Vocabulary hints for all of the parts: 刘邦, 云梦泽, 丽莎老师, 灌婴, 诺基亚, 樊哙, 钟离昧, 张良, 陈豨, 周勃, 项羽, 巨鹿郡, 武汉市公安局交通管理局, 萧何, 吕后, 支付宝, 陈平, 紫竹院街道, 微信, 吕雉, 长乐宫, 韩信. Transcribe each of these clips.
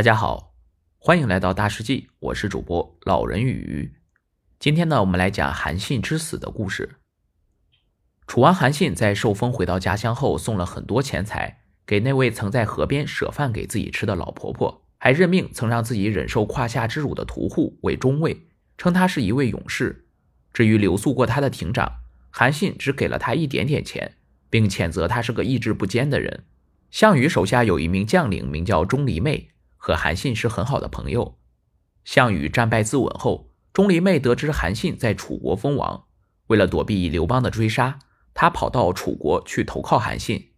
大家好，欢迎来到大世纪，我是主播老人与鱼。今天呢，我们来讲韩信之死的故事。楚王韩信在受封回到家乡后，送了很多钱财给那位曾在河边舍饭给自己吃的老婆婆，还任命曾让自己忍受胯下之辱的屠户为中尉，称他是一位勇士。至于留宿过他的亭长，韩信只给了他一点点钱，并谴责他是个意志不坚的人。项羽手下有一名将领名叫钟离昧，和韩信是很好的朋友。项羽战败自刎后，钟离昧得知韩信在楚国封王，为了躲避刘邦的追杀，他跑到楚国去投靠韩信。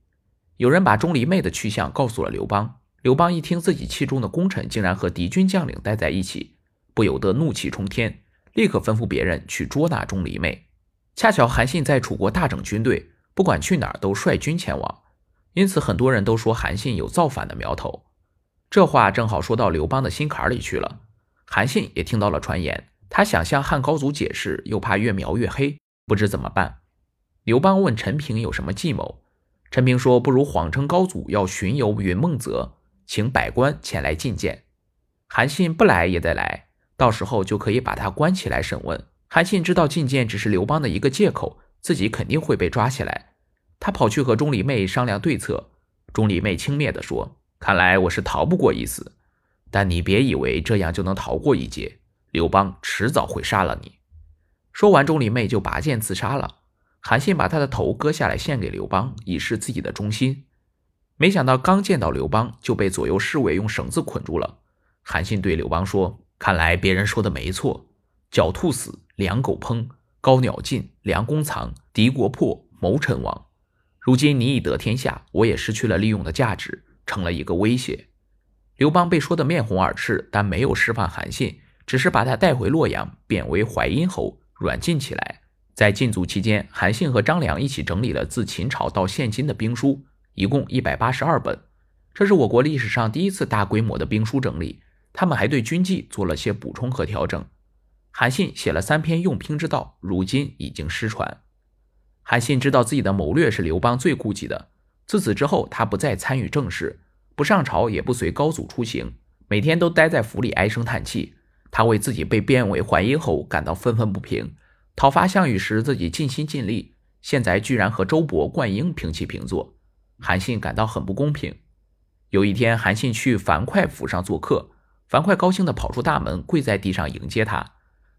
有人把钟离昧的去向告诉了刘邦，刘邦一听自己器重的功臣竟然和敌军将领待在一起，不由得怒气冲天，立刻吩咐别人去捉拿钟离昧。恰巧韩信在楚国大整军队，不管去哪儿都率军前往，因此很多人都说韩信有造反的苗头。这话正好说到刘邦的心坎里去了。韩信也听到了传言，他想向汉高祖解释，又怕越描越黑，不知怎么办。刘邦问陈平有什么计谋，陈平说不如谎称高祖要巡游云梦泽，请百官前来觐见。韩信不来也得来，到时候就可以把他关起来审问。韩信知道觐见只是刘邦的一个借口，自己肯定会被抓起来。他跑去和钟离昧商量对策，钟离昧轻蔑地说，看来我是逃不过一死，但你别以为这样就能逃过一劫，刘邦迟早会杀了你。说完，钟离昧就拔剑自杀了。韩信把他的头割下来献给刘邦，以示自己的忠心。没想到刚见到刘邦就被左右侍卫用绳子捆住了。韩信对刘邦说，看来别人说的没错，狡兔死，良狗烹，高鸟尽，良弓藏，敌国破，谋臣亡。如今你已得天下，我也失去了利用的价值，成了一个威胁。刘邦被说得面红耳赤，但没有释放韩信，只是把他带回洛阳，贬为淮阴侯，软禁起来。在禁足期间，韩信和张良一起整理了自秦朝到现今的兵书，一共182本。这是我国历史上第一次大规模的兵书整理，他们还对军纪做了些补充和调整。韩信写了3篇用兵之道，如今已经失传。韩信知道自己的谋略是刘邦最顾忌的，自此之后，他不再参与政事，不上朝，也不随高祖出行，每天都待在府里唉声叹气。他为自己被贬为淮阴侯感到愤愤不平，讨伐项羽时自己尽心尽力，现在居然和周勃、灌婴平起平坐，韩信感到很不公平。有一天，韩信去樊哙府上做客，樊哙高兴地跑出大门，跪在地上迎接他。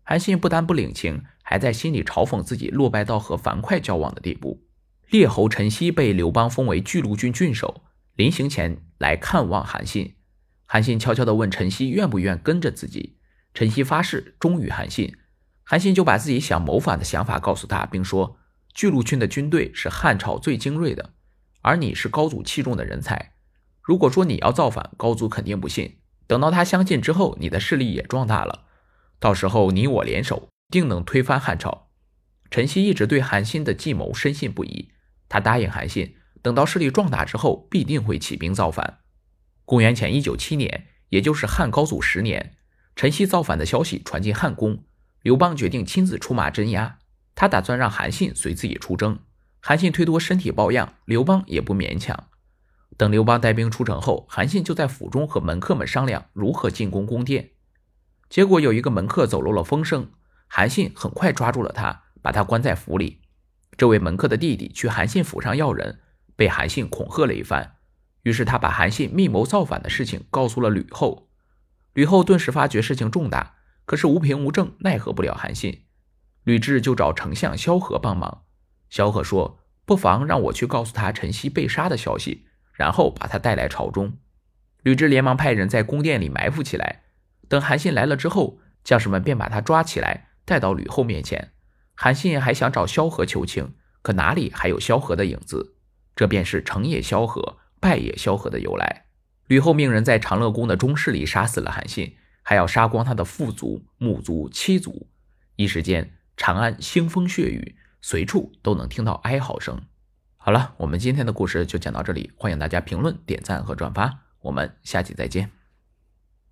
韩信不但不领情，还在心里嘲讽自己落败到和樊哙交往的地步。列侯陈豨被刘邦封为巨鹿郡郡守，临行前来看望韩信。韩信悄悄地问陈豨愿不愿跟着自己，陈豨发誓忠于韩信。韩信就把自己想谋反的想法告诉他，并说巨鹿郡的军队是汉朝最精锐的，而你是高祖器重的人才，如果说你要造反，高祖肯定不信，等到他相信之后，你的势力也壮大了，到时候你我联手定能推翻汉朝。陈豨一直对韩信的计谋深信不疑，他答应韩信，等到势力壮大之后，必定会起兵造反。公元前197年，也就是汉高祖10年，陈豨造反的消息传进汉宫，刘邦决定亲自出马镇压，他打算让韩信随自己出征。韩信推脱身体抱恙，刘邦也不勉强。等刘邦带兵出城后，韩信就在府中和门客们商量如何进攻宫殿。结果有一个门客走漏了风声，韩信很快抓住了他，把他关在府里。这位门客的弟弟去韩信府上要人，被韩信恐吓了一番，于是他把韩信密谋造反的事情告诉了吕后。吕后顿时发觉事情重大，可是无凭无证，奈何不了韩信。吕雉就找丞相萧何帮忙，萧何说不妨让我去告诉他陈豨被杀的消息，然后把他带来朝中。吕雉连忙派人在宫殿里埋伏起来，等韩信来了之后，将士们便把他抓起来带到吕后面前。韩信还想找萧何求情，可哪里还有萧何的影子，这便是成也萧何，败也萧何的由来。吕后命人在长乐宫的中室里杀死了韩信，还要杀光他的父族、母族、妻族。一时间，长安腥风血雨，随处都能听到哀嚎声。好了，我们今天的故事就讲到这里，欢迎大家评论、点赞和转发，我们下期再见。